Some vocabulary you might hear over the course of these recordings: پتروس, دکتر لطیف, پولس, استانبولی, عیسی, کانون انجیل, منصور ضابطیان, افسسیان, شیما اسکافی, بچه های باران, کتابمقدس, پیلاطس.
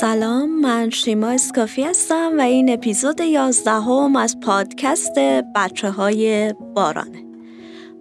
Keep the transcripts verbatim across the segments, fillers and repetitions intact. سلام، من شیما اسکافی هستم و این اپیزود یازدهم از پادکست بچه های بارانه.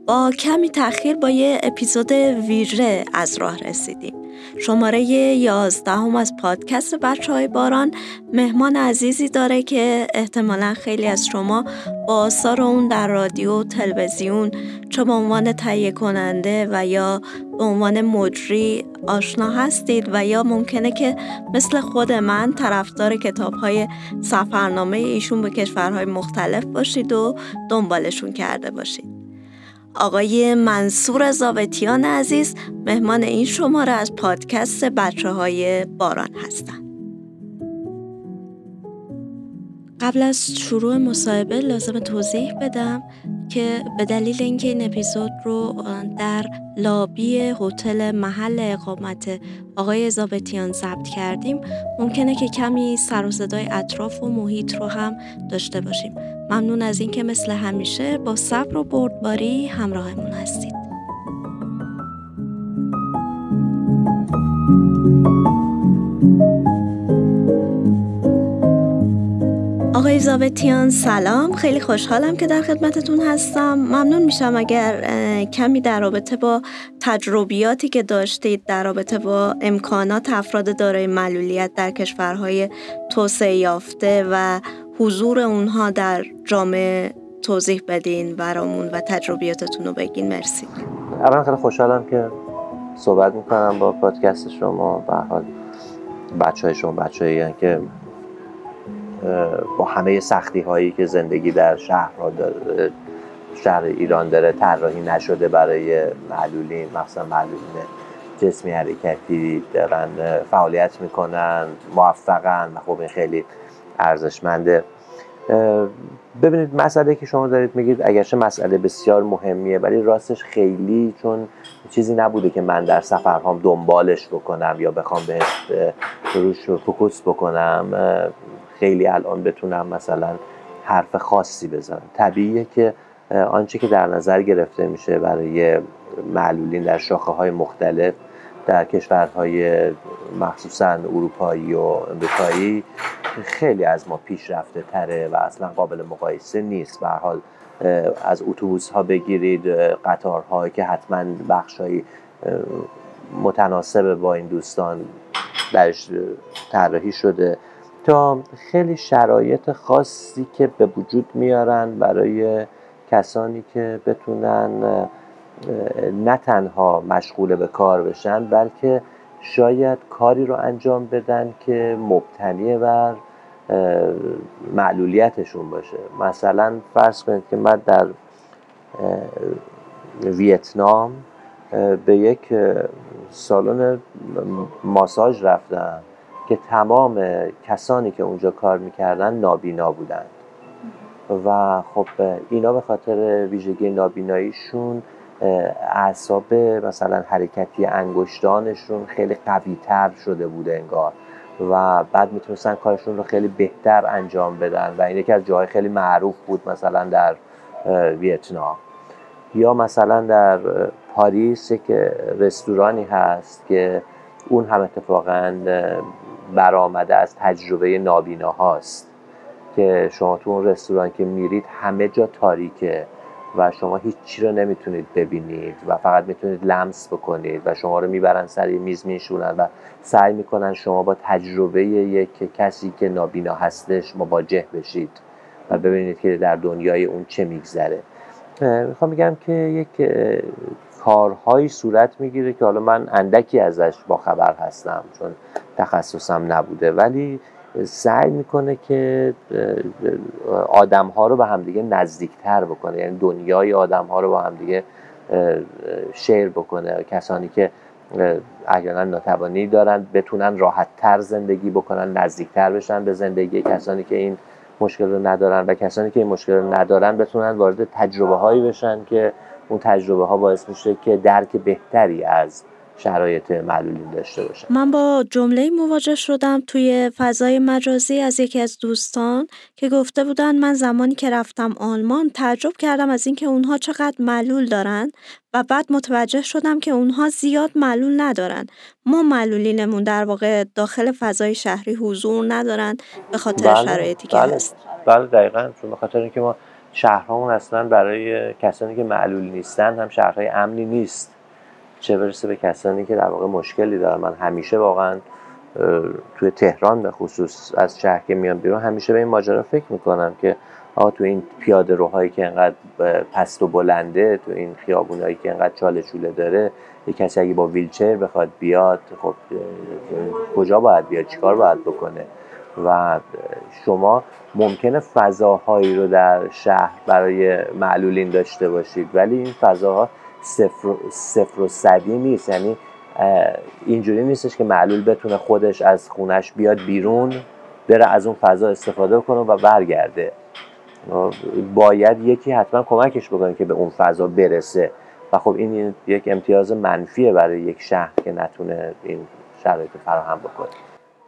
با کمی تأخیر با یه اپیزود ویژه از راه رسیدیم. شماره یازدهم از پادکست بچه های باران مهمان عزیزی داره که احتمالاً خیلی از شما با آثار اون در رادیو و تلویزیون چه به عنوان تهیه کننده و یا به عنوان مجری آشنا هستید و یا ممکنه که مثل خود من طرفدار کتاب‌های سفرنامه ایشون به کشورهای مختلف باشید و دنبالشون کرده باشید. آقای منصور ضابطیان عزیز مهمان این شماره از پادکست بچه های باران هستند. قبل از شروع مصاحبه لازم توضیح بدم که به دلیل اینکه این اپیزود رو در لابی هتل محل اقامت آقای ضابطیان ضبط کردیم، ممکنه که کمی سر و صدای اطراف و محیط رو هم داشته باشیم. ممنون از اینکه مثل همیشه با صبر و بردباری همراهمون هستید. آقای ضابطیان سلام، خیلی خوشحالم که در خدمتتون هستم. ممنون میشم اگر کمی در رابطه با تجربیاتی که داشتید در رابطه با امکانات افراد دارای معلولیت در کشورهای توسعه یافته و حضور اونها در جامعه توضیح بدین برامون و تجربیاتتون رو بگین. مرسی. الان خیلی خوشحالم که صحبت میکنم با پادکست شما. به هر حال بچه های شما بچه هایی که با همه سختی هایی که زندگی در شهر, داره، شهر ایران داره طراحی نشده برای معلولین، مثلا معلولین جسمی حرکتی دارن فعالیت میکنن موفقن و خب این خیلی ارزشمنده. ببینید مسئله که شما دارید میگید اگرچه مسئله بسیار مهمیه ولی راستش خیلی چون چیزی نبوده که من در سفرهام دنبالش بکنم یا بخوام بهش روش فوکوس بکنم، خیلی الان بتونم مثلا حرف خاصی بزنم. طبیعیه که آنچه که در نظر گرفته میشه برای معلولین در شاخه‌های مختلف در کشورهای مخصوصاً اروپایی و امریکایی خیلی از ما پیشرفته تره و اصلا قابل مقایسه نیست. به هر حال از اتوبوس ها بگیرید، قطارها که حتما بخشایی متناسب با این دوستان درش طراحی شده تا خیلی شرایط خاصی که به وجود میارن برای کسانی که بتونن نه تنها مشغول به کار بشن بلکه شاید کاری رو انجام بدن که مبتنی بر معلولیتشون باشه. مثلا فرض کنید که من در ویتنام به یک سالن ماساژ رفتم که تمام کسانی که اونجا کار میکردن نابینا بودن و خب اینا به خاطر ویژگی نابیناییشون اعصاب مثلا حرکتی انگشتانشون خیلی قوی تر شده بوده انگار و بعد میتونستن کارشون رو خیلی بهتر انجام بدن و این یکی از جاهای خیلی معروف بود مثلا در ویتنام. یا مثلا در پاریس که رستورانی هست که اون هم اتفاقا برآمده از تجربه نابیناهاست که شما تو اون رستوران که میرید همه جا تاریکه و شما هیچ چی رو نمیتونید ببینید و فقط میتونید لمس بکنید و شما رو میبرن سر میز میشونن و سعی میکنن شما با تجربه یک کسی که نابینا هستش مواجه بشید و ببینید که در دنیای اون چه میگذره. میخوام بگم که یک کارهایی صورت میگیره که حالا من اندکی ازش با خبر هستم چون تخصصم نبوده ولی سعی میکنه که آدمها رو به همدیگه نزدیکتر بکنه، یعنی دنیای آدمها رو با همدیگه شیر بکنه. کسانی که احیانا ناتوانی دارن بتونن راحتتر زندگی بکنن، نزدیکتر بشن به زندگی کسانی که این مشکل رو ندارن و کسانی که این مشکل رو ندارن بتونن وارد تجربه هایی بشن که اون تجربه ها باعث میشه که درک بهتری از شرایط معلولین داشته باشن. من با جمله مواجه شدم توی فضای مجازی از یکی از دوستان که گفته بودن من زمانی که رفتم آلمان تعجب کردم از اینکه اونها چقدر معلول دارن و بعد متوجه شدم که اونها زیاد معلول ندارن. ما معلولینمون در واقع داخل فضای شهری حضور ندارن به خاطر بله، شرایطی بله، که هست. بله دقیقاً، چون به خاطر اینکه ما شهرهامون اصلا برای کسانی که معلول نیستن هم شهرهای امنی نیست، چه برسه به کسانی که در واقع مشکلی دارن. من همیشه واقعا توی تهران به خصوص از شهر که میان بیرون همیشه به این ماجرا فکر میکنم که آها تو این پیاده روهایی که انقدر پست و بلنده، تو این خیابونایی که انقدر چاله چوله داره، یه کسی اگه با ویلچر بخواد بیاد خب کجا باید بیاد، چیکار باید بکنه؟ و شما ممکنه فضاهایی رو در شهر برای معلولین داشته باشید ولی این فضاها صفر صفر و صدی نیست، یعنی اینجوری نیستش که معلول بتونه خودش از خونش بیاد بیرون بره از اون فضا استفاده کنه و برگرده. باید یکی حتما کمکش بکنه که به اون فضا برسه و خب این یک امتیاز منفیه برای یک شهر که نتونه این شرایط فراهم بکنه.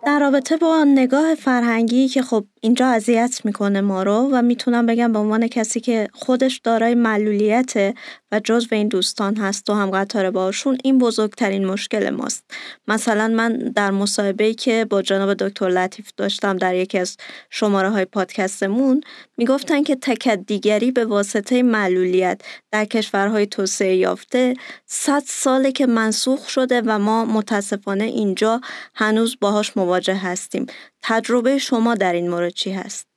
در رابطه با نگاه فرهنگی که خب اینجا اذیت میکنه ما رو و میتونم بگم به عنوان کسی که خودش دارای معلولیته و جزو این دوستان هست و هم قطار باشون، این بزرگترین مشکل ماست. مثلا من در مصاحبه‌ای که با جناب دکتر لطیف داشتم در یکی از شماره‌های پادکستمون میگفتن که تکدیگری به واسطه معلولیت در کشورهای توسعه یافته صد ساله که منسوخ شده و ما متاسفانه اینجا هنوز باهاش مواجه هستیم. تجربه شما در این مورد چی هست؟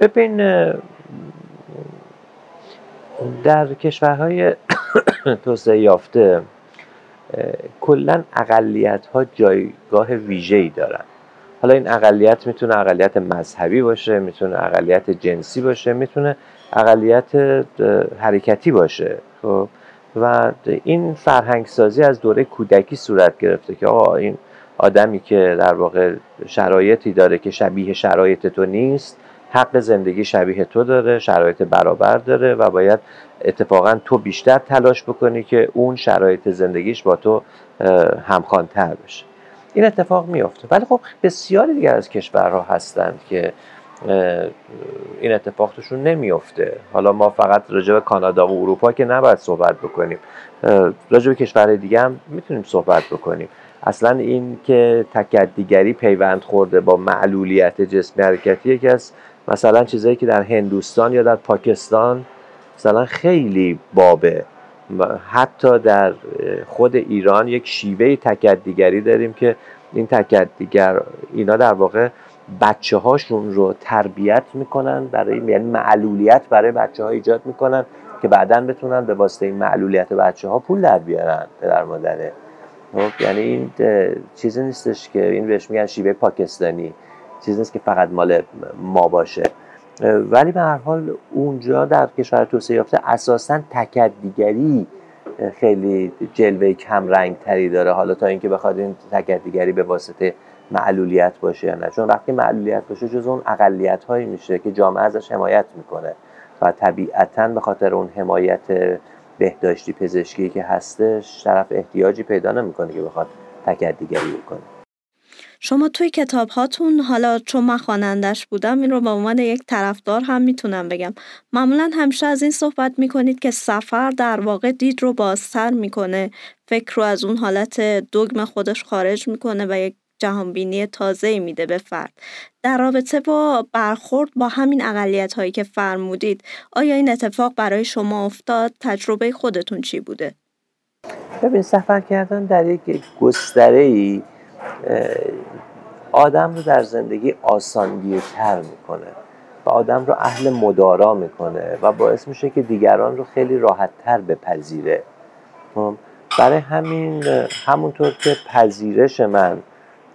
ببین در کشورهای توسعه یافته کلاً اقلیت‌ها جایگاه ویژه‌ای دارن. حالا این اقلیت میتونه اقلیت مذهبی باشه، میتونه اقلیت جنسی باشه، میتونه اقلیت حرکتی باشه. خب و این فرهنگسازی از دوره کودکی صورت گرفته که آقا این آدمی که در واقع شرایطی داره که شبیه شرایط تو نیست، حق زندگی شبیه تو داره، شرایط برابر داره و باید اتفاقا تو بیشتر تلاش بکنی که اون شرایط زندگیش با تو همخوان‌تر بشه. این اتفاق میفته. ولی خب بسیاری دیگر از کشورها هستند که این اتفاق توشون نمیفته. حالا ما فقط راجع به کانادا و اروپا که نباید صحبت بکنیم، راجع به کشورهای دیگه هم میتونیم صحبت بکنیم. اصلا این که تکدیگری پیوند خورده با معلولیت جسمی حرکتی یکی از مثلا چیزایی که در هندوستان یا در پاکستان مثلا خیلی بابه. حتی در خود ایران یک شیوه تکدیگری داریم که این تکدیگر اینا در واقع بچه هاشون رو تربیت میکنن برای، یعنی معلولیت برای بچه ها ایجاد میکنن که بعدن بتونن به واسطه این معلولیت بچه ها پول در بیارن پدر مادره. یعنی این چیزی نیستش که این بهش میگن شیوه پاکستانی، چیزی نیست که فقط مال ما باشه. ولی به هر حال اونجا در کشور توسعه یافته اساساً تکدیگری خیلی جلوه کم رنگ تری داره، حالا تا اینکه بخواد این تکدیگری به واسطه معلولیت باشه یا نه، چون وقتی معلولیت باشه جز اون اقلیت هایی میشه که جامعه ازش حمایت میکنه و طبیعتاً به خاطر اون حمایت بهداشتی پزشکی که هستش طرف احتیاجی پیدا نمیکنه که بخواد تکدیگری بکنه. شما توی کتاب هاتون، حالا چون من خوانندش بودم این رو با عنوان یک طرفدار هم میتونم بگم، معمولا همیشه از این صحبت میکنید که سفر در واقع دید رو بازتر میکنه، فکر رو از اون حالت دوگم خودش خارج میکنه و یک جهانبینی تازه میده به فرد. در رابطه با برخورد با همین اقلیت هایی که فرمودید، آیا این اتفاق برای شما افتاد؟ تجربه خودتون چی بوده؟ ببین سفر کردن در یک گستره‌ای آدم رو در زندگی آسانگیرتر میکنه و آدم رو اهل مدارا میکنه و باعث میشه که دیگران رو خیلی راحتتر بپذیره. برای همین همونطور که پذیرش من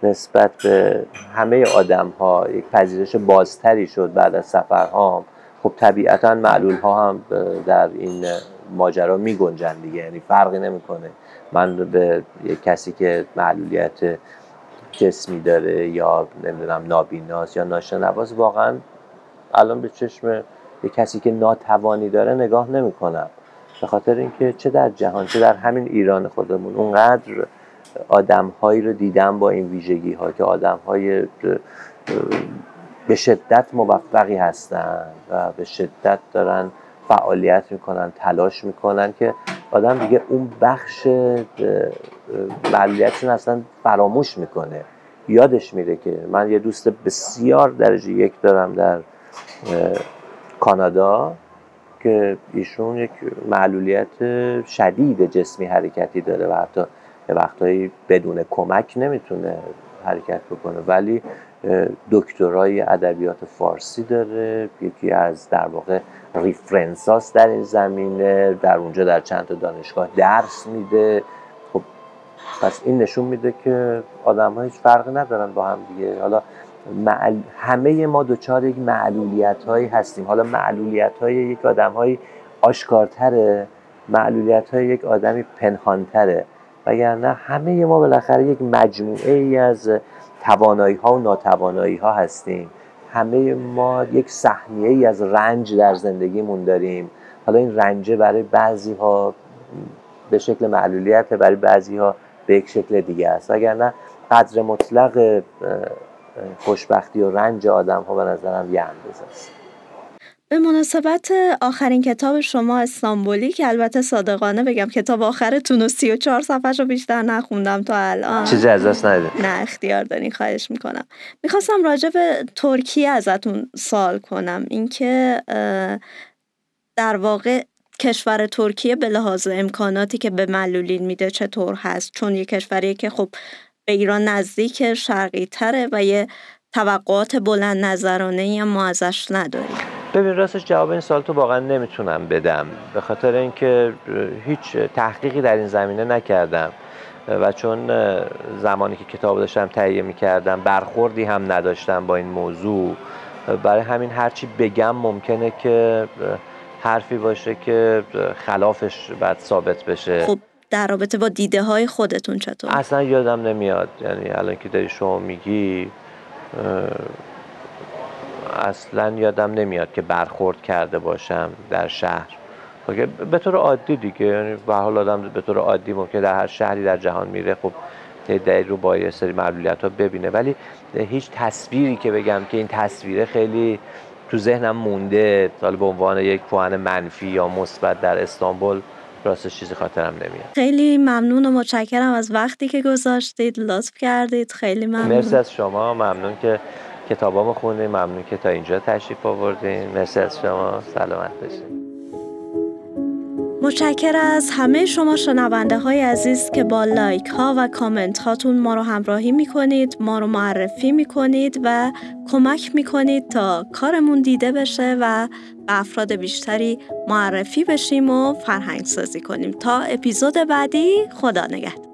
نسبت به همه آدم ها یک پذیرش بازتری شد بعد از سفرهام، خب طبیعتا معلول ها هم در این ماجرا می گنجن دیگه، یعنی فرقی نمی کنه من به یک کسی که معلولیت جسمی داره یا نمیدونم نابیناست یا ناشنواست واقعا الان به چشم یک کسی که ناتوانی داره نگاه نمی کنم. به خاطر اینکه چه در جهان چه در همین ایران خودمون اونقدر آدم‌هایی رو دیدم با این ویژگی‌ها که آدم‌های به شدت موفقی هستن و به شدت دارن فعالیت میکنن، تلاش میکنن که آدم دیگه اون بخش معلولیتشون اصلا فراموش میکنه، یادش میره. که من یه دوست بسیار درجه یک دارم در کانادا که ایشون یک معلولیت شدید جسمی حرکتی داره و حتی وقتایی بدون کمک نمیتونه حرکت بکنه، ولی دکترای ادبیات فارسی داره، یکی از در واقع ریفرنساس در این زمینه، در اونجا در چند تا دانشگاه درس میده. خب پس این نشون میده که آدم ها هیچ فرقی ندارن با هم دیگه. حالا معل... همه ما دوچار یک معلولیت هایی هستیم. حالا معلولیت های یک آدم هایی آشکارتره، معلولیت های یک آدمی پنهانتره، وگرنه همه ما بالاخره یک مجموعه ای از توانایی ها و ناتوانایی ها هستیم. همه ما یک سهمیه ای از رنج در زندگیمون داریم. حالا این رنجه برای بعضی ها به شکل معلولیت، برای بعضی ها به یک شکل دیگه است. وگرنه قدر مطلق خوشبختی و رنج آدم ها به نظرم یه اندازه است. به مناسبت آخرین کتاب شما استانبولی که البته صادقانه بگم کتاب آخرتون و سی و چهار صفحه رو بیشتر نخوندم تا الان، چیزی از دست ندید، نه اختیار دارین، خواهش میکنم. میخواستم راجع به ترکیه ازتون سوال کنم، اینکه در واقع کشور ترکیه به لحاظ امکاناتی که به معلولین میده چطور هست؟ چون یک کشوری که خب به ایران نزدیک، شرقی تره و یه توقعات بلند نظرانه ما ازش نداریم. ببین راستش جواب این سوال تو واقعا نمیتونم بدم، به خاطر اینکه هیچ تحقیقی در این زمینه نکردم و چون زمانی که کتاب داشتم تهیه میکردم برخوردی هم نداشتم با این موضوع، برای همین هرچی بگم ممکنه که حرفی باشه که خلافش بعد ثابت بشه. خب در رابطه با دیده های خودتون چطور؟ اصلا یادم نمیاد، یعنی الان که داری شما میگی اصلا یادم نمیاد که برخورد کرده باشم در شهر. به طور عادی دیگه، یعنی به حال آدم به طور عادی ممکنه در هر شهری در جهان میره خب دلیل رو با یه سری معلولیت‌ها ببینه، ولی هیچ تصویری که بگم که این تصویره خیلی تو ذهنم مونده حالا به عنوان یک پوان منفی یا مثبت در استانبول، راستش چیزی خاطرم نمیاد. خیلی ممنون و متشکرم از وقتی که گذاشتید، لطف کردید، خیلی ممنون. مرسی از شما، ممنون که کتابامو خوندین، ممنون که تا اینجا تشریف آوردین. مرسی از شما، سلامت باشید. متشکرم از همه شما شنونده های عزیز که با لایک ها و کامنت هاتون ما رو همراهی میکنید، ما رو معرفی میکنید و کمک میکنید تا کارمون دیده بشه و به افراد بیشتری معرفی بشیم و فرهنگ سازی کنیم. تا اپیزود بعدی، خدا نگهدار.